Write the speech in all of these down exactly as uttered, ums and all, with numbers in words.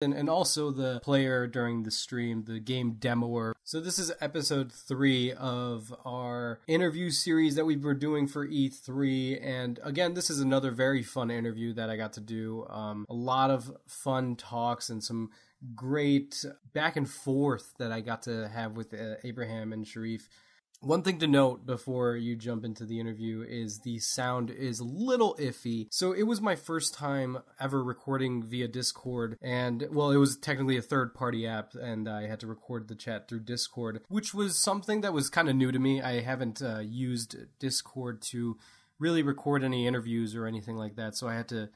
and, and also the player during the stream, the game demoer. So this is episode three of our interview series that we were doing for E three. And again, this is another very fun interview that I got to do. Um, a lot of fun talks and some great back and forth that I got to have with uh, Abraham and Sharif. One thing to note before you jump into the interview is the sound is a little iffy. So it was my first time ever recording via Discord, and well, it was technically a third-party app, and I had to record the chat through Discord, which was something that was kind of new to me. I haven't uh, used Discord to really record any interviews or anything like that, so I had to,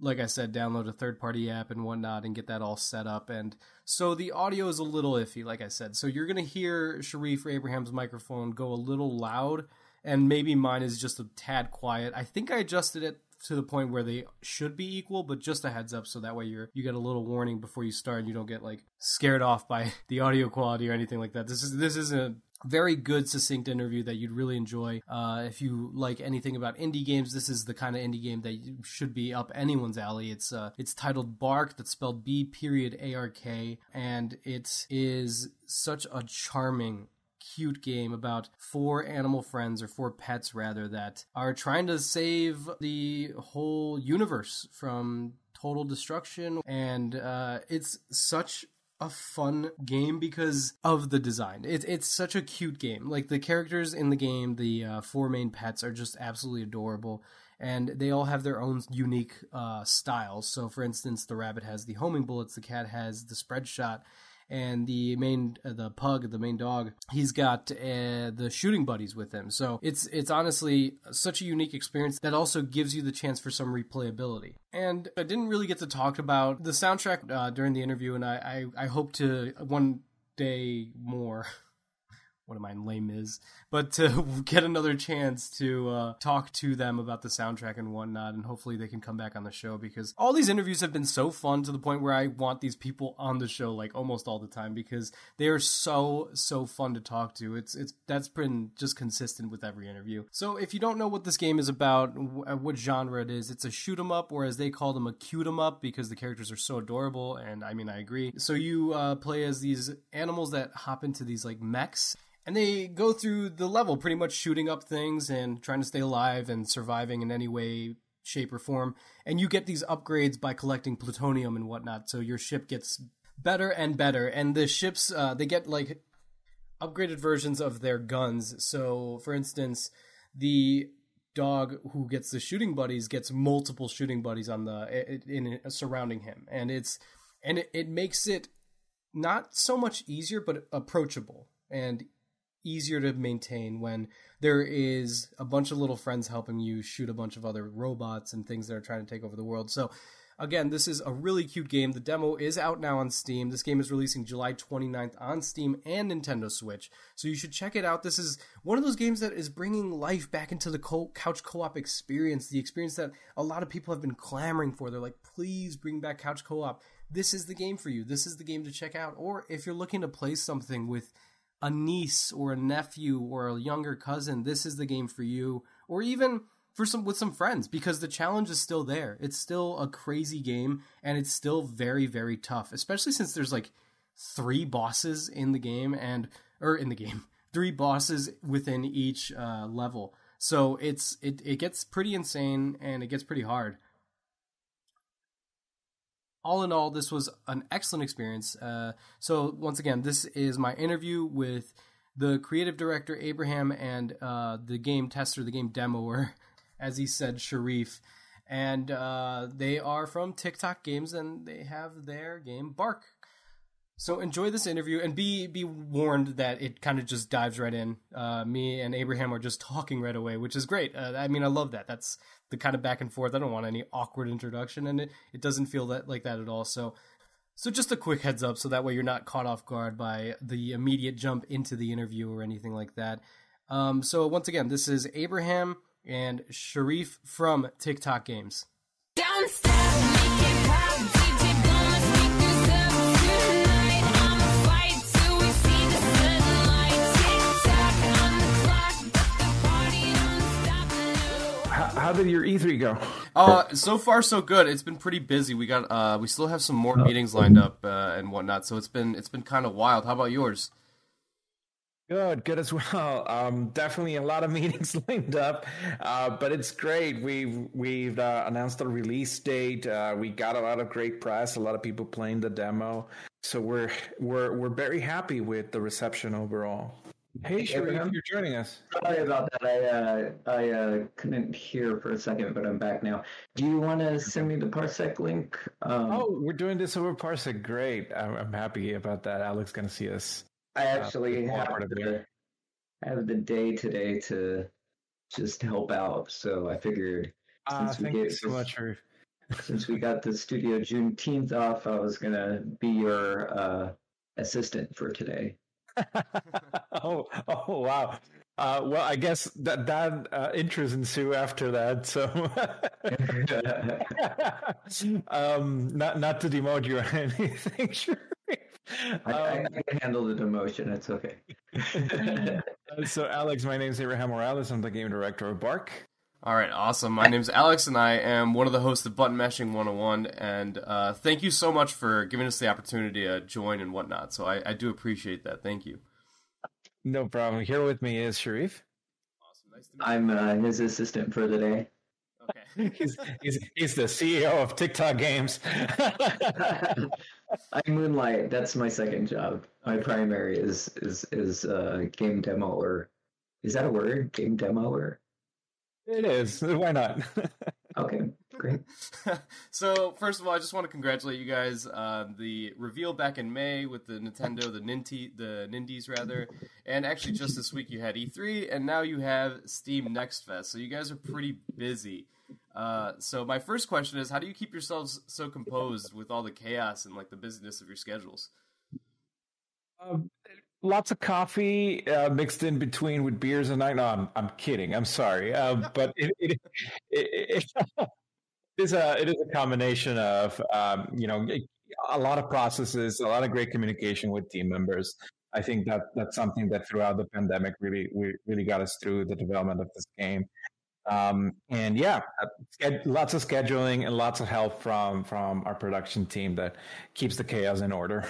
like I said, download a third-party app and whatnot and get that all set up. And so the audio is a little iffy, like I said. So you're going to hear Sharif or Abraham's microphone go a little loud, and maybe mine is just a tad quiet. I think I adjusted it to the point where they should be equal, but just a heads up so that way you're you get a little warning before you start and you don't get like scared off by the audio quality or anything like that. This is this is a very good, succinct interview that you'd really enjoy. Uh, if you like anything about indie games, this is the kind of indie game that should be up anyone's alley. It's uh, it's titled Bark, that's spelled B period A R K, and it is such a charming, cute game about four animal friends, or four pets rather, that are trying to save the whole universe from total destruction. And uh, it's such a fun game because of the design. It, it's such a cute game. Like, the characters in the game, the uh, four main pets, are just absolutely adorable, and they all have their own unique uh, styles. So, for instance, the rabbit has the homing bullets, the cat has the spread shot, and the main, uh, the pug, the main dog, he's got uh, the shooting buddies with him. So it's it's honestly such a unique experience that also gives you the chance for some replayability. And I didn't really get to talk about the soundtrack uh, during the interview, and I, I, I hope to one day more, one of my lame is, but to get another chance to uh, talk to them about the soundtrack and whatnot, and hopefully they can come back on the show, because all these interviews have been so fun to the point where I want these people on the show like almost all the time, because they are so, so fun to talk to. It's it's that's been just consistent with every interview. So if you don't know what this game is about, what genre it is, it's a shoot 'em up, or as they call them, a cute 'em up, because the characters are so adorable, and I mean, I agree. So you uh, play as these animals that hop into these like mechs, and they go through the level pretty much shooting up things and trying to stay alive and surviving in any way, shape, or form. And you get these upgrades by collecting plutonium and whatnot, so your ship gets better and better. And the ships, uh, they get like upgraded versions of their guns. So, for instance, the dog who gets the shooting buddies gets multiple shooting buddies on the in, in surrounding him. And, it's, and it, it makes it not so much easier, but approachable and easier to maintain when there is a bunch of little friends helping you shoot a bunch of other robots and things that are trying to take over the world. So again, this is a really cute game. The demo is out now on Steam. This game is releasing July twenty-ninth on Steam and Nintendo Switch, so you should check it out. This is one of those games that is bringing life back into the co- couch co-op experience, the experience that a lot of people have been clamoring for. They're like, please bring back couch co-op. This is the game for you. This is the game to check out. Or if you're looking to play something with a niece or a nephew or a younger cousin, this is the game for you. Or even for some with some friends, because the challenge is still there. It's still a crazy game, and it's still very, very tough, especially since there's like three bosses in the game and or in the game three bosses within each uh level. So it's it, it gets pretty insane, and it gets pretty hard. All in all, this was an excellent experience. Uh, so once again, this is my interview with the creative director, Abraham, and uh, the game tester, the game demoer, as he said, Sharif. And uh, they are from TikTok Games, and they have their game, Bark. So enjoy this interview, and be be warned that it kind of just dives right in. Uh, me and Abraham are just talking right away, which is great. Uh, I mean, I love that. That's the kind of back and forth. I don't want any awkward introduction, and it, it doesn't feel that like that at all. So, so just a quick heads up, so that way you're not caught off guard by the immediate jump into the interview or anything like that. Um, so once again, this is Abraham and Sharif from TikTok Games. Downstairs, make it pop. How did your E three go? Uh, so far so good. It's been pretty busy. We got uh, we still have some more meetings lined up uh, and whatnot. So it's been it's been kind of wild. How about yours? Good, good as well. Um, definitely a lot of meetings lined up, uh, but it's great. We've we've uh, announced the release date. Uh, we got a lot of great press. A lot of people playing the demo. So we're we're we're very happy with the reception overall. Hey, Sharif, you're joining us. Sorry about that. I uh, I uh, couldn't hear for a second, but I'm back now. Do you want to send me the Parsec link? Um, oh, we're doing this over Parsec. Great. I'm, I'm happy about that. Alex is going to see us. I actually uh, have, the, have the day today to just help out, so I figured uh, since, we thank you so much, Sharif. Since we got the studio Juneteenth off, I was going to be your uh, assistant for today. oh, oh, wow. Uh, well, I guess that, that uh, interest ensued after that. So, um, not not to demote you or anything, Sharif. Um, I, I can handle the demotion. It's okay. So, Alex, my name is Abraham Morales. I'm the game director of Bark. All right, awesome. My name's Alex, and I am one of the hosts of Button Mashing one oh one. And uh, thank you so much for giving us the opportunity to join and whatnot. So I, I do appreciate that. Thank you. No problem. Here with me is Sharif. Awesome. Nice to meet I'm you. Uh, his assistant for the day. Okay. he's, he's, he's the C E O of TikTok Games. I moonlight. That's my second job. My primary is is is uh, game demo or is that a word? Game demo or. It is. Why not? Okay, great. So, first of all, I just want to congratulate you guys on uh, the reveal back in May with the Nintendo, the Ninty, the Nindies, rather. And actually, just this week, you had E three, and now you have Steam Next Fest. So, you guys are pretty busy. Uh, so, my first question is, how do you keep yourselves so composed with all the chaos and, like, the busyness of your schedules? Um... Lots of coffee uh, mixed in between with beers and I. No, I'm, I'm kidding. I'm sorry, uh, but it, it, it, it is a it is a combination of um, you know a lot of processes, a lot of great communication with team members. I think that that's something that throughout the pandemic really we really got us through the development of this game. Um, and yeah, lots of scheduling and lots of help from from our production team that keeps the chaos in order.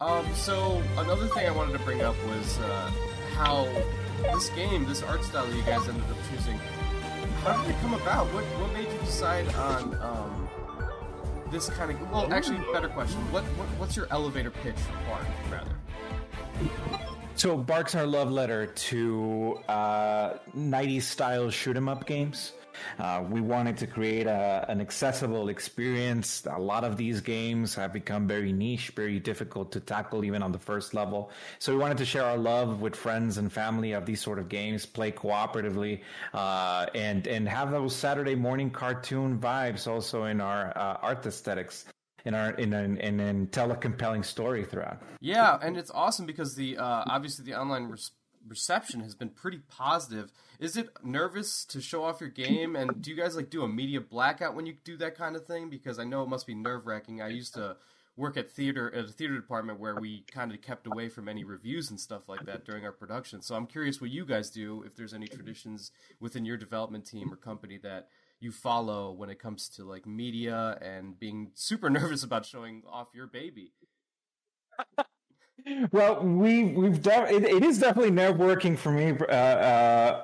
Um, so, another thing I wanted to bring up was uh, how this game, this art style that you guys ended up choosing, how did it come about? What what made you decide on um, this kind of... Well, actually, better question. What, what What's your elevator pitch for Bark, rather? So, Bark's our love letter to uh, nineties-style shoot-em-up games. Uh, we wanted to create a, an accessible experience. A lot of these games have become very niche, very difficult to tackle even on the first level. So we wanted to share our love with friends and family of these sort of games, play cooperatively, uh, and, and have those Saturday morning cartoon vibes also in our uh, art aesthetics. In our in and in, in tell a compelling story throughout. Yeah, and it's awesome because the uh, obviously the online response reception has been pretty positive. Is it nervous to show off your game, and do you guys like do a media blackout when you do that kind of thing? Because I know it must be nerve-wracking. I used to work at theater at a theater department where we kind of kept away from any reviews and stuff like that during our production. So I'm curious what you guys do, if there's any traditions within your development team or company that you follow when it comes to like media and being super nervous about showing off your baby. Well, we we've def- it, it is definitely nerve-wracking for me uh, uh,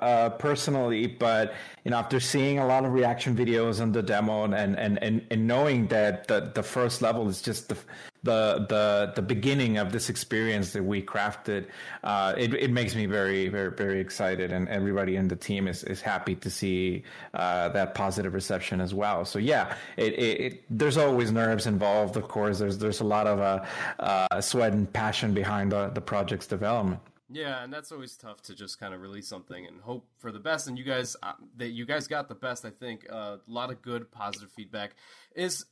uh, personally, but you know, after seeing a lot of reaction videos on the demo and and and, and knowing that the, the first level is just the the the the beginning of this experience that we crafted, uh, it it makes me very very very excited, and everybody in the team is, is happy to see uh, that positive reception as well. So yeah, it, it, it there's always nerves involved, of course. There's there's a lot of uh, uh, sweat and passion behind the, the project's development. Yeah, and that's always tough to just kind of release something and hope for the best. And you guys uh, that you guys got the best, I think. A uh, lot of good positive feedback is.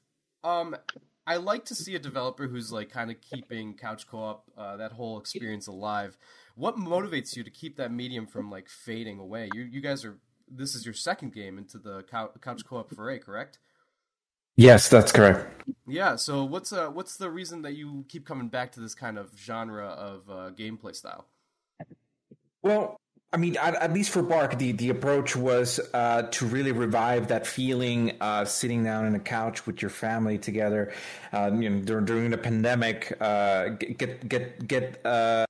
Um, I like to see a developer who's like kind of keeping couch co-op, uh, that whole experience alive. What motivates you to keep that medium from like fading away? You you guys are, this is your second game into the couch co-op foray, correct? Yes, that's correct. Yeah. So what's uh what's the reason that you keep coming back to this kind of genre of uh, gameplay style? Well, I mean, at, at least for Bark, the, the approach was uh, to really revive that feeling of sitting down on a couch with your family together. Uh, you know, during, during the pandemic, uh, get get get uh,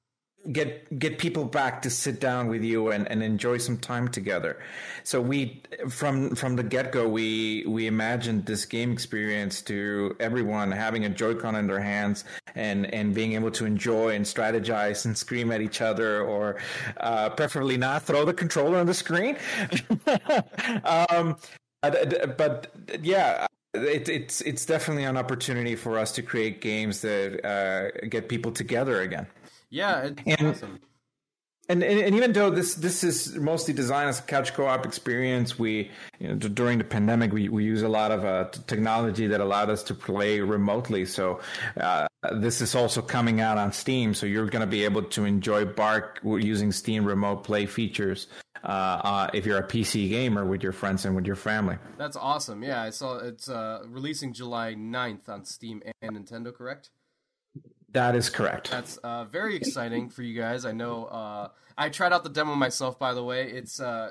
get get people back to sit down with you and, and enjoy some time together. So we, from from the get go, we we imagined this game experience to everyone having a Joy-Con in their hands. And, and being able to enjoy and strategize and scream at each other, or uh, preferably not throw the controller on the screen. um, but, but yeah, it, it's it's definitely an opportunity for us to create games that uh, get people together again. Yeah, it's and, awesome. And, and and even though this this is mostly designed as a couch co-op experience, we you know, during the pandemic we, we use a lot of uh, technology that allowed us to play remotely. So uh, this is also coming out on Steam, so you're going to be able to enjoy Bark using Steam remote play features uh, uh, if you're a P C gamer with your friends and with your family. That's awesome. Yeah, I saw it's uh, releasing July ninth on Steam and Nintendo, correct? That is correct. That's uh, very exciting for you guys. I know. Uh, I tried out the demo myself, by the way. It's uh,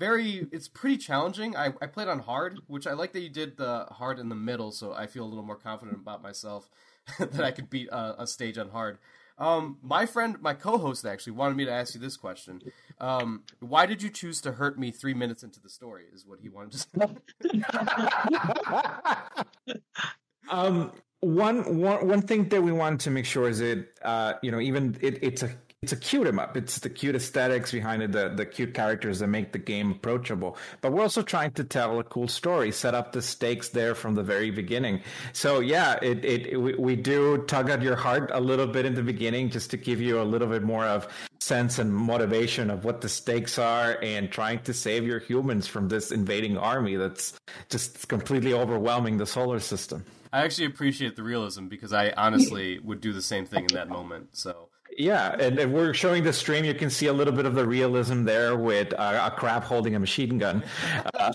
very. It's pretty challenging. I, I played on hard, which I like that you did the hard in the middle, so I feel a little more confident about myself that I could beat uh, a stage on hard. Um, my friend, my co-host, actually wanted me to ask you this question. Um, why did you choose to hurt me three minutes into the story? Is what he wanted to say. um. One, one, one thing that we wanted to make sure is it, uh, you know, even it, it's a it's a cute em up. It's the cute aesthetics behind it, the, the cute characters that make the game approachable. But we're also trying to tell a cool story, set up the stakes there from the very beginning. So, yeah, it, it, it we, we do tug at your heart a little bit in the beginning just to give you a little bit more of sense and motivation of what the stakes are and trying to save your humans from this invading army that's just completely overwhelming the solar system. I actually appreciate the realism because I honestly would do the same thing in that moment. So yeah, and if we're showing the stream, you can see a little bit of the realism there with uh, a crab holding a machine gun. Uh,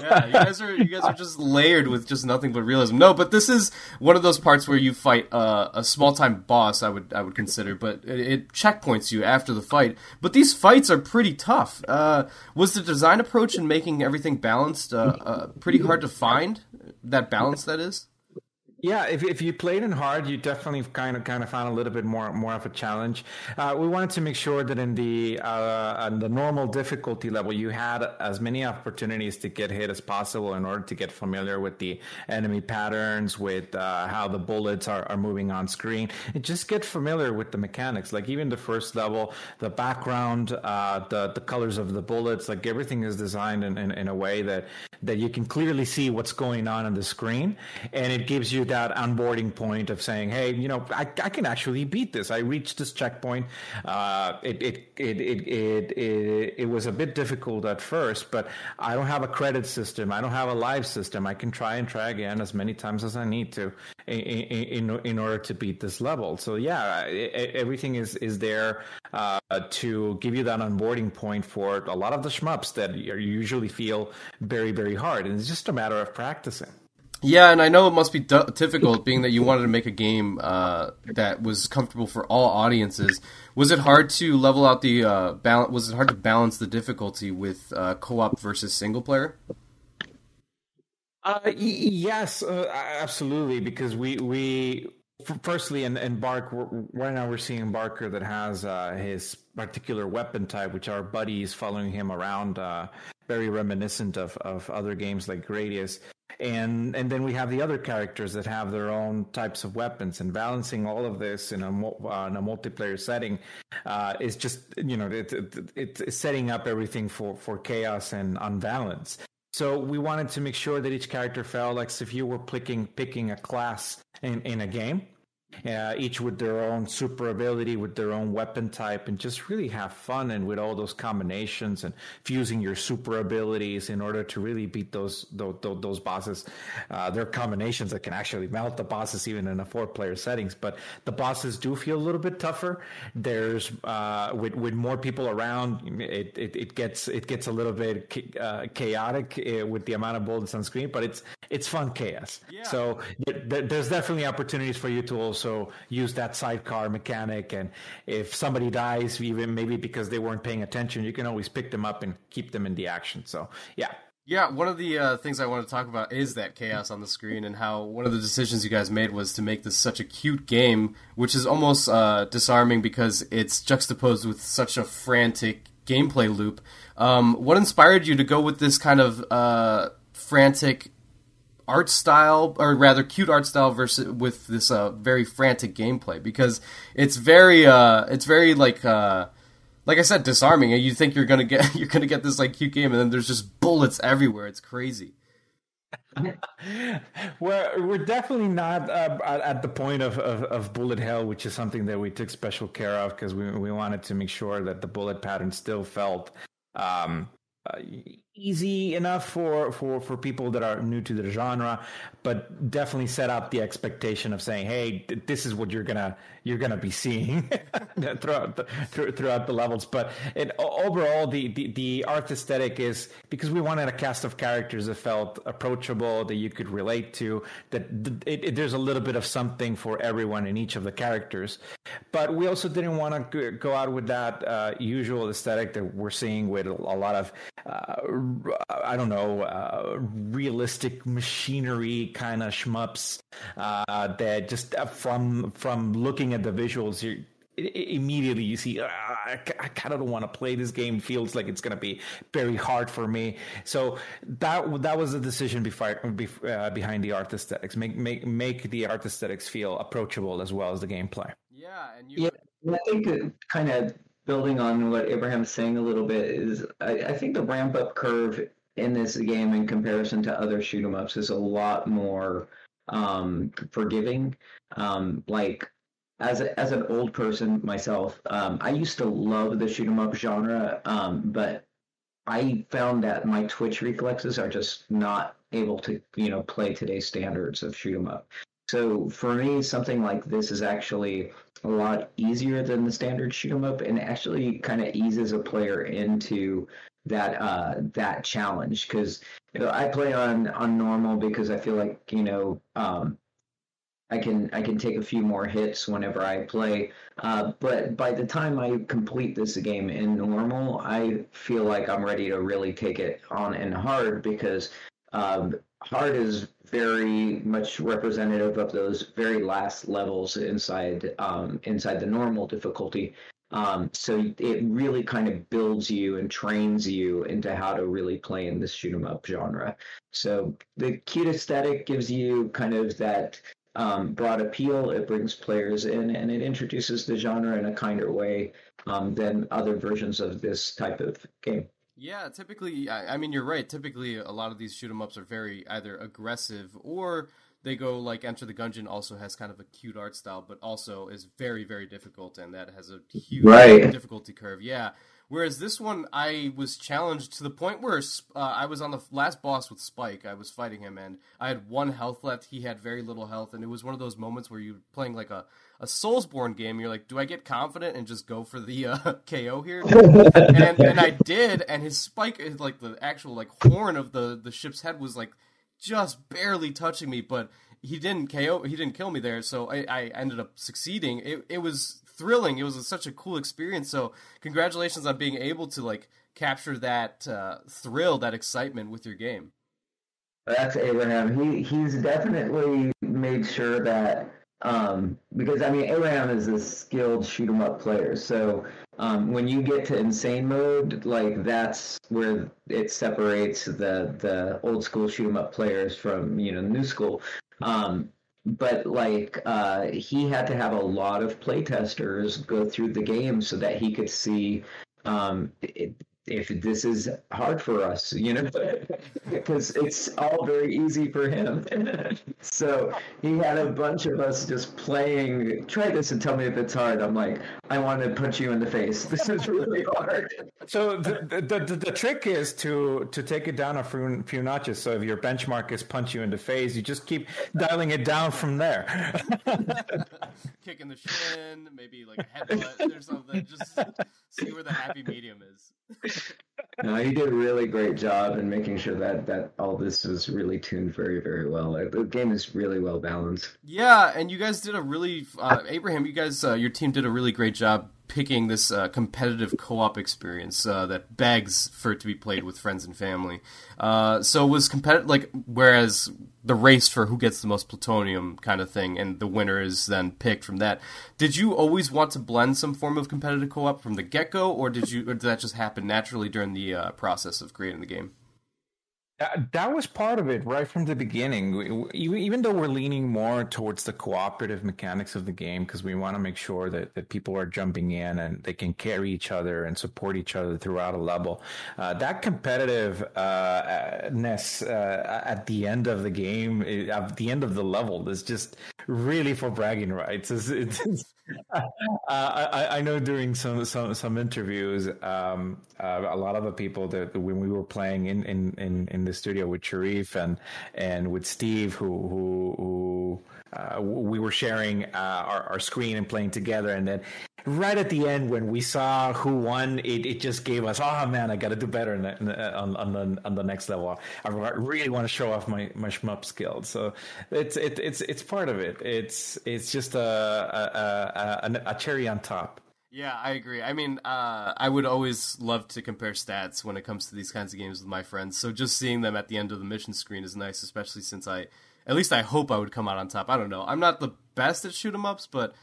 yeah, you guys are you guys are just layered with just nothing but realism. No, but this is one of those parts where you fight uh, a small-time boss. I would I would consider, but it, it checkpoints you after the fight. But these fights are pretty tough. Uh, was the design approach in making everything balanced uh, uh, pretty hard to find? That balance, that is. Yeah, if if you played in hard, you definitely kind of kind of found a little bit more more of a challenge. Uh, we wanted to make sure that in the uh, on the normal difficulty level, you had as many opportunities to get hit as possible in order to get familiar with the enemy patterns, with uh, how the bullets are, are moving on screen, and just get familiar with the mechanics. Like even the first level, the background, uh, the the colors of the bullets, like everything is designed in, in, in a way that that you can clearly see what's going on on the screen, and it gives you that. that onboarding point of saying, hey, you know, I, I can actually beat this. I reached this checkpoint. Uh, it, it, it, it, it, it, it was a bit difficult at first, but I don't have a credit system. I don't have a live system. I can try and try again as many times as I need to in, in, in order to beat this level. So yeah, it, everything is, is there uh, to give you that onboarding point for a lot of the shmups that usually feel very, very hard. And it's just a matter of practicing. Yeah, and I know it must be d- difficult, being that you wanted to make a game uh, that was comfortable for all audiences. Was it hard to level out the uh, balance? Was it hard to balance the difficulty with uh, co-op versus single player? Uh, y- yes, uh, absolutely. Because we we firstly in, in Bark right now we're seeing Barker that has uh, his particular weapon type, which our buddies following him around, uh, very reminiscent of of other games like Gradius. And and then we have the other characters that have their own types of weapons, and balancing all of this in a, uh, in a multiplayer setting uh, is just, you know, it, it, it's setting up everything for, for chaos and unbalance. So we wanted to make sure that each character felt like if you were picking, picking a class in, in a game, uh, each with their own super ability, with their own weapon type, and just really have fun and with all those combinations and fusing your super abilities in order to really beat those those, those bosses. Uh, there are combinations that can actually melt the bosses even in a four-player settings, but the bosses do feel a little bit tougher. There's uh, with with more people around, it, it, it gets it gets a little bit uh, chaotic uh, with the amount of bullets on screen, but it's it's fun chaos. Yeah. So th- th- there's definitely opportunities for you to also use that sidecar mechanic. And if somebody dies, even maybe because they weren't paying attention, you can always pick them up and keep them in the action. So, yeah. Yeah, one of the uh, things I want to talk about is that chaos on the screen and how one of the decisions you guys made was to make this such a cute game, which is almost uh, disarming because it's juxtaposed with such a frantic gameplay loop. Um, what inspired you to go with this kind of uh, frantic art style, or rather cute art style, versus with this uh, very frantic gameplay? Because it's very, uh, it's very like. Uh, Like I said, disarming. You think you're gonna get you're gonna get this like cute game, and then there's just bullets everywhere. It's crazy. We're we're definitely not uh, at the point of, of, of bullet hell, which is something that we took special care of because we we wanted to make sure that the bullet pattern still felt um, uh, easy enough for, for for people that are new to the genre, but definitely set out the expectation of saying, hey, this is what you're gonna. You're going to be seeing throughout the, throughout the levels. But it, overall, the, the, the art aesthetic is because we wanted a cast of characters that felt approachable, that you could relate to, that it, it, there's a little bit of something for everyone in each of the characters. But we also didn't want to go out with that uh, usual aesthetic that we're seeing with a lot of, uh, I don't know, uh, realistic machinery kind of shmups uh, that just uh, from from looking at the visuals, you immediately you see ah, I, I kind of don't want to play this game, feels like it's going to be very hard for me. So that that was the decision before, uh, behind the art aesthetics, make make make the art aesthetics feel approachable as well as the gameplay. Yeah, and you yeah, and I think kind of building on what Abraham's saying a little bit is I, I think the ramp up curve in this game in comparison to other shoot 'em ups is a lot more um, forgiving. Um, like. As a, as an old person myself, um, I used to love the shoot 'em up genre, um, but I found that my twitch reflexes are just not able to, you know, play today's standards of shoot 'em up. So for me, something like this is actually a lot easier than the standard shoot 'em up, and actually kind of eases a player into that uh, that challenge. Because you know, I play on on normal because I feel like you know. Um, I can I can take a few more hits whenever I play, uh, but by the time I complete this game in normal, I feel like I'm ready to really take it on in hard because um, hard is very much representative of those very last levels inside um, inside the normal difficulty. Um, so it really kind of builds you and trains you into how to really play in this shoot 'em up genre. So the cute aesthetic gives you kind of that. Um, broad appeal, it brings players in, and it introduces the genre in a kinder way um, than other versions of this type of game. Yeah, typically, I, I mean, you're right. Typically, a lot of these shoot 'em ups are very either aggressive or they go like Enter the Gungeon also has kind of a cute art style, but also is very, very difficult, and that has a huge right. difficulty curve. Yeah. Whereas this one, I was challenged to the point where uh, I was on the last boss with Spike. I was fighting him, and I had one health left. He had very little health, and it was one of those moments where you're playing like a, a Soulsborne game. You're like, do I get confident and just go for the uh, K O here? and, and I did, and his Spike, like the actual like horn of the, the ship's head was like just barely touching me, but he didn't K O. He didn't kill me there, so I, I ended up succeeding. It it was... thrilling. It was a, such a cool experience. So congratulations on being able to like capture that uh, thrill, that excitement with your game. That's Abraham. He he's definitely made sure that um, because I mean Abraham is a skilled shoot 'em up player. So um, when you get to insane mode, like that's where it separates the the old school shoot 'em up players from you know new school. Um, But, like, uh, he had to have a lot of playtesters go through the game so that he could see um, it, if this is hard for us, you know, because it's all very easy for him. So he had a bunch of us just playing, try this and tell me if it's hard. I'm like, I want to punch you in the face. This is really hard. So the the, the, the trick is to, to take it down a few, few notches. So if your benchmark is punch you in the face, you just keep dialing it down from there. Kick in the shin, maybe like a headbutt or something. Just See where the happy medium is. No, you did a really great job in making sure that, that all this was really tuned very, very well. The game is really well balanced. Yeah, and you guys did a really... Uh, Abraham, you guys, uh, your team did a really great job picking this uh, competitive co-op experience uh, that begs for it to be played with friends and family. Uh, so it was competitive, like, whereas the race for who gets the most plutonium kind of thing, and the winner is then picked from that. Did you always want to blend some form of competitive co-op from the get-go, or did you, or did that just happen naturally during the uh, process of creating the game? That, that was part of it right from the beginning. We, even though we're leaning more towards the cooperative mechanics of the game, because we want to make sure that, that people are jumping in and they can carry each other and support each other throughout a level. Uh, that competitiveness uh, at the end of the game, at the end of the level, is just really for bragging rights. It's, it's, it's, uh, I, I know during some some, some interviews, um, uh, a lot of the people that when we were playing in in in, in the studio with Sharif and and with Steve, who who, who uh, we were sharing uh, our, our screen and playing together, and then right at the end when we saw who won, it, it just gave us, oh man, I got to do better in the, in the, on on the, on the next level. I really want to show off my, my shmup skills. So it's it, it's it's part of it. It's it's just a a, a, a cherry on top. Yeah, I agree. I mean, uh, I would always love to compare stats when it comes to these kinds of games with my friends. So just seeing them at the end of the mission screen is nice, especially since I, at least I hope I would come out on top. I don't know. I'm not the best at shoot 'em ups, but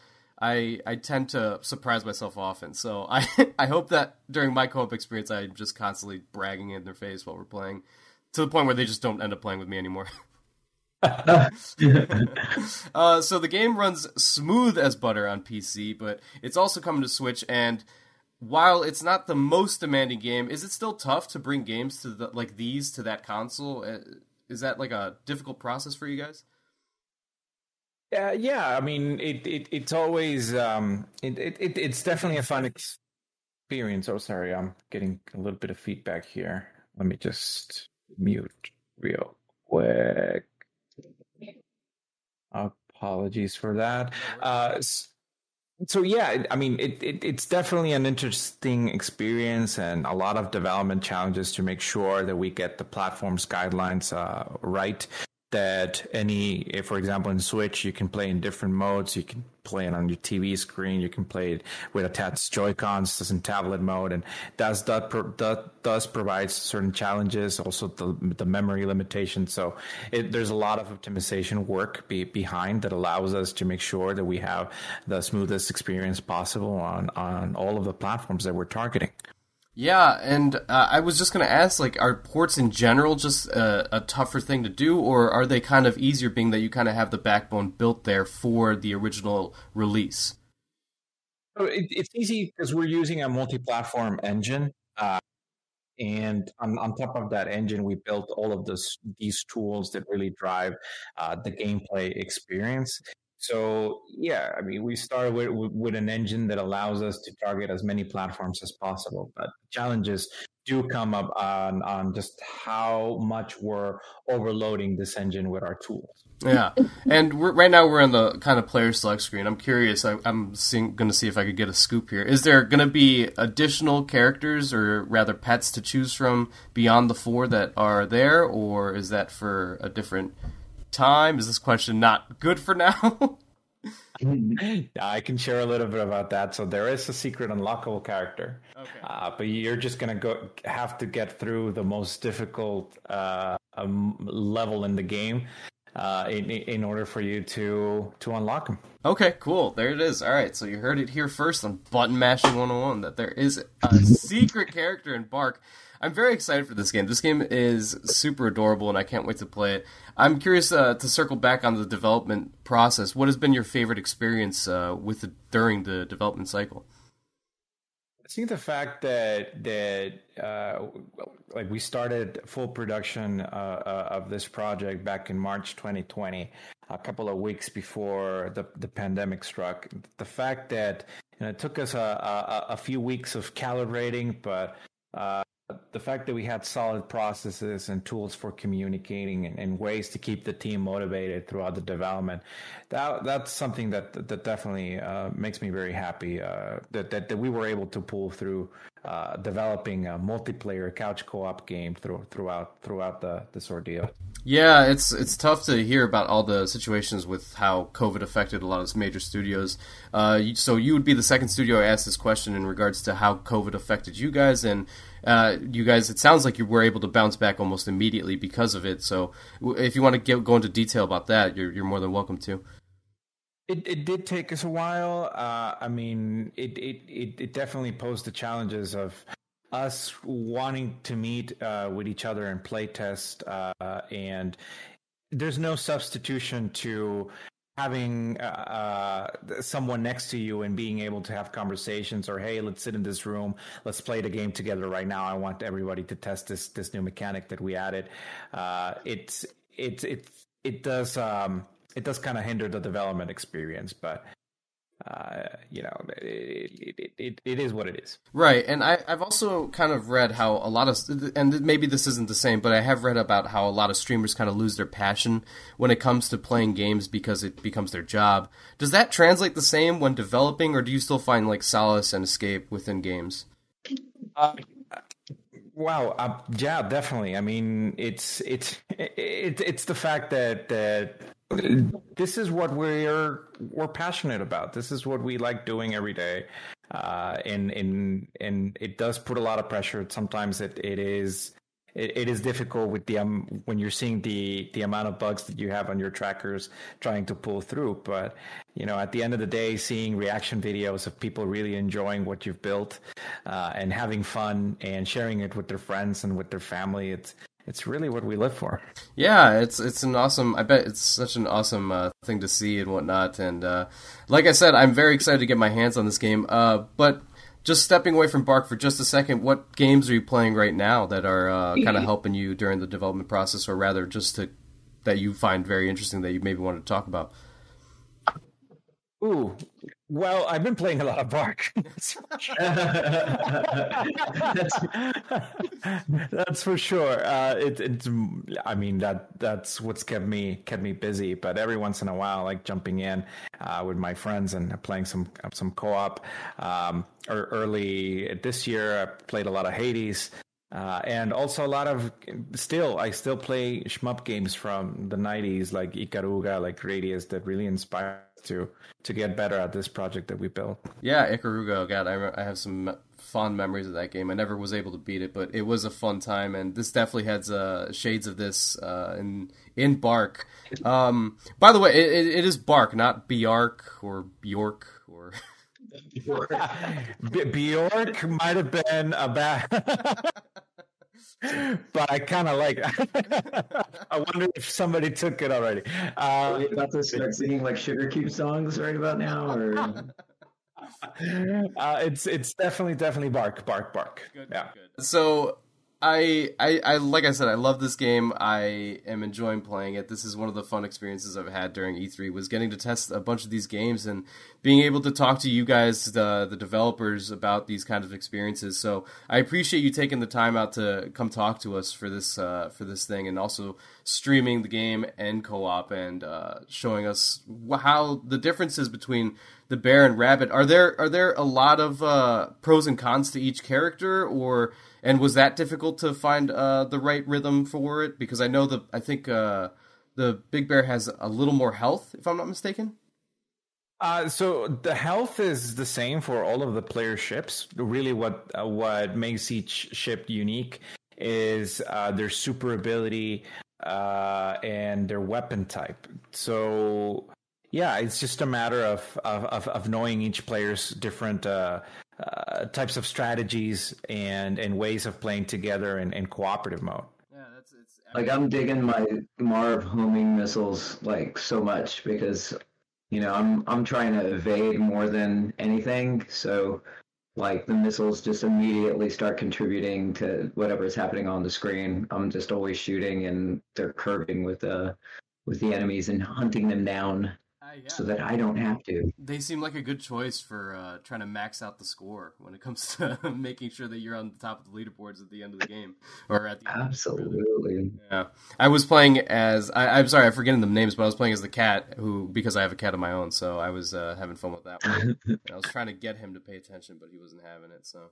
I I tend to surprise myself often. So I, I hope that during my co-op experience, I'm just constantly bragging in their face while we're playing, to the point where they just don't end up playing with me anymore. uh, so the game runs smooth as butter on P C, but it's also coming to Switch, and while it's not the most demanding game, is it still tough to bring games to the, like these to that console? Is that like a difficult process for you guys? Yeah, uh, yeah. I mean, it, it it's always um, it, it, it it's definitely a fun experience. Oh, sorry, I'm getting a little bit of feedback here. Let me just mute real quick. Apologies for that. Uh, so yeah, I mean, it, it it's definitely an interesting experience and a lot of development challenges to make sure that we get the platform's guidelines uh, right. That any, if for example in Switch, you can play in different modes. You can play it on your T V screen. You can play it with attached Joy-Cons. That's in tablet mode, and that's, that that does provide certain challenges. Also, the the memory limitation. So it, there's a lot of optimization work be, behind that allows us to make sure that we have the smoothest experience possible on on all of the platforms that we're targeting. Yeah, and uh, I was just going to ask, like, are ports in general just uh, a tougher thing to do, or are they kind of easier, being that you kind of have the backbone built there for the original release? It, it's easy because we're using a multi-platform engine, uh, and on, on top of that engine, we built all of this, these tools that really drive uh, the gameplay experience. So, yeah, I mean, we started with, with an engine that allows us to target as many platforms as possible. But challenges do come up on, on just how much we're overloading this engine with our tools. Yeah, and we're, right now we're on the kind of player select screen. I'm curious. I, I'm seeing, gonna see if I could get a scoop here. Is there gonna be additional characters, or rather pets, to choose from beyond the four that are there, or is that for a different time? Is this question not good for now? I can share a little bit about that. So there is a secret unlockable character, okay. uh, but you're just gonna go have to get through the most difficult uh, um, level in the game uh, in, in order for you to to unlock him. Okay, cool. There it is. All right, so you heard it here first on Button Mashing one oh one that there is a secret character in Bark. I'm very excited for this game. This game is super adorable, and I can't wait to play it. I'm curious uh, to circle back on the development process. What has been your favorite experience uh, with the, during the development cycle? I think the fact that that uh, like we started full production uh, uh, of this project back in March twenty twenty, a couple of weeks before the the pandemic struck. The fact that, you know, it took us a, a, a few weeks of calibrating, but uh, the fact that we had solid processes and tools for communicating and, and ways to keep the team motivated throughout the development, that that's something that that definitely uh, makes me very happy uh, that, that that we were able to pull through uh, developing a multiplayer couch co-op game through, throughout throughout the this ordeal. Yeah, it's it's tough to hear about all the situations with how COVID affected a lot of major studios. Uh, so you would be the second studio I asked this question in regards to how COVID affected you guys, and uh, you guys, it sounds like you were able to bounce back almost immediately because of it. So if you want to get, go into detail about that, you're you're more than welcome to. It it did take us a while. Uh, I mean, it it it, it definitely posed the challenges of us wanting to meet uh, with each other and play test, uh, and there's no substitution to having uh, someone next to you and being able to have conversations, or, hey, let's sit in this room, let's play the game together right now. I want everybody to test this this new mechanic that we added. Uh, it's it's it's it does um, it does kind of hinder the development experience, but. Uh, you know, it, it it it is what it is. Right, and I, I've also kind of read how a lot of, and maybe this isn't the same, but I have read about how a lot of streamers kind of lose their passion when it comes to playing games because it becomes their job. Does that translate the same when developing, or do you still find like solace and escape within games? Uh, wow, uh, yeah, definitely. I mean, it's it's it's it's the fact that that. This is what we're we're passionate about. This is what we like doing every day, uh, and and and it does put a lot of pressure. Sometimes it, it is it, it is difficult with the um, when you're seeing the the amount of bugs that you have on your trackers trying to pull through. But you know, at the end of the day, seeing reaction videos of people really enjoying what you've built uh, and having fun and sharing it with their friends and with their family, it's. It's really what we live for. Yeah, it's it's an awesome. I bet it's such an awesome uh, thing to see and whatnot. And uh, like I said, I'm very excited to get my hands on this game. Uh, but just stepping away from Bark for just a second, what games are you playing right now that are uh, kind of helping you during the development process, or rather, just to that you find very interesting that you maybe want to talk about? Ooh. Well, I've been playing a lot of Bark. that's, that's for sure. Uh, it, it's, I mean, that that's what's kept me kept me busy. But every once in a while, I like jumping in uh, with my friends and playing some some co-op. Um, or early this year, I played a lot of Hades. Uh, and also a lot of still, I still play shmup games from the nineties, like Ikaruga, like Gradius, that really inspired to to get better at this project that we built. Yeah, Ikaruga. God, I, I have some fond memories of that game. I never was able to beat it, but it was a fun time, and this definitely has uh, shades of this uh, in in Bark. Um, by the way, it, it is Bark, not Bjark or Bjork or. Bjork might have been a bad, but I kind of like. I wonder if somebody took it already. Uh, Are you about to start singing like Sugar Cube songs right about now, or uh, it's it's definitely definitely bark bark bark. Good, yeah. Good. So. I, I, I, like I said, I love this game. I am enjoying playing it. This is one of the fun experiences I've had during E three, was getting to test a bunch of these games and being able to talk to you guys, the, the developers, about these kinds of experiences. So I appreciate you taking the time out to come talk to us for this, uh, for this thing, and also streaming the game and co-op, and uh, showing us how the differences between the bear and rabbit. Are there are there a lot of uh, pros and cons to each character, or and was that difficult to find uh, the right rhythm for it? Because I know the I think uh, the big bear has a little more health, if I'm not mistaken. Uh, so the health is the same for all of the player ships. Really, what uh, what makes each ship unique is uh, their super ability uh, and their weapon type. So. Yeah, it's just a matter of of, of knowing each player's different uh, uh, types of strategies and, and ways of playing together in, in cooperative mode. Yeah, that's it's. I mean, like I'm digging my Marv homing missiles like so much because, you know, I'm I'm trying to evade more than anything. So, like the missiles just immediately start contributing to whatever's happening on the screen. I'm just always shooting, and they're curving with the uh, with the enemies and hunting them down. yeah, yeah. so that I don't have to. They seem like a good choice for uh, trying to max out the score when it comes to making sure that you're on the top of the leaderboards at the end of the game. Or at the Absolutely. End of the game. Yeah. I was playing as, I, I'm sorry, I'm forgetting the names, but I was playing as the cat, who because I have a cat of my own, so I was uh, having fun with that one. And I was trying to get him to pay attention, but he wasn't having it, so...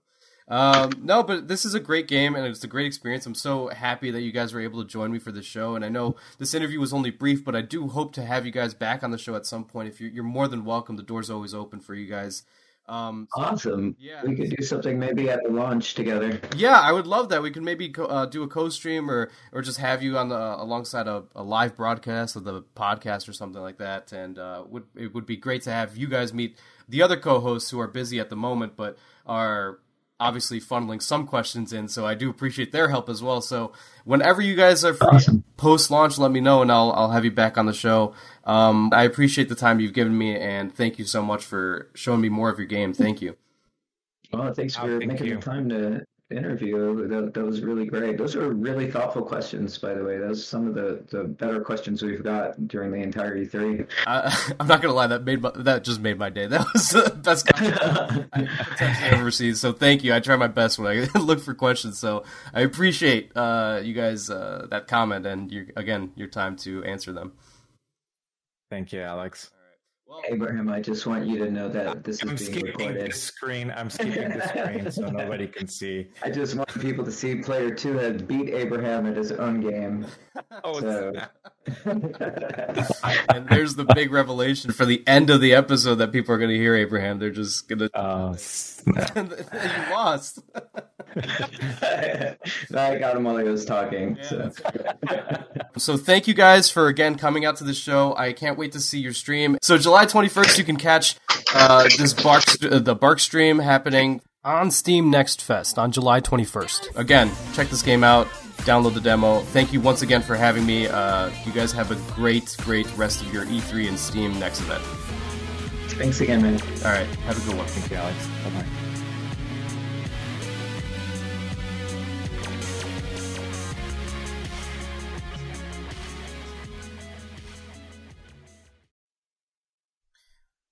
Um, no, but this is a great game, and it's a great experience. I'm so happy that you guys were able to join me for the show, and I know this interview was only brief, but I do hope to have you guys back on the show at some point. If you're, you're more than welcome, the door's always open for you guys. Um, so, awesome. Yeah. We could do something maybe at the launch together. Yeah, I would love that. We could maybe co- uh, do a co-stream or or just have you on the alongside a, a live broadcast of the podcast or something like that, and uh, would it would be great to have you guys meet the other co-hosts who are busy at the moment, but are... obviously funneling some questions in, so I do appreciate their help as well. So whenever you guys are free, awesome. Post-launch, let me know, and I'll I'll have you back on the show. Um, I appreciate the time you've given me, and thank you so much for showing me more of your game. Thank you. Well, thanks for oh, thank making you. the time to interview. That, that was really great. Those are really thoughtful questions, by the way. Those are some of the, the better questions we've got during the entire E three. Uh, I'm not going to lie. That made my, that just made my day. That was the best question I've ever seen. So thank you. I try my best when I look for questions. So I appreciate uh, you guys, uh, that comment, and your, again, your time to answer them. Thank you, Alex. Abraham, I just want you to know that this I'm is being recorded. The screen. I'm skipping the screen so nobody can see. I just want people to see player two had beat Abraham at his own game. Oh, so. And there's the big revelation for the end of the episode that people are going to hear, Abraham. They're just going to... Oh, snap. You lost. I got him while he was talking. Yeah, so. So thank you guys for, again, coming out to the show. I can't wait to see your stream. So July twenty-first, you can catch uh, this Bark, uh, the Bark stream happening on Steam Next Fest on July twenty-first. Again, check this game out. Download the demo. Thank you once again for having me. Uh, you guys have a great, great rest of your E three and Steam Next event. Thanks again, man. All right. Have a good one. Thank you, Alex. Bye-bye.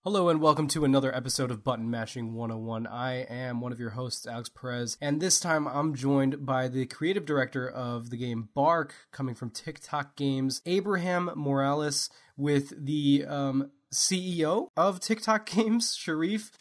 Hello and welcome to another episode of Button Mashing one oh one. I am one of your hosts, Alex Perez, and this time I'm joined by the creative director of the game Bark, coming from TikTok Games, Abraham Morales, with the um, C E O of TikTok Games, Sharif,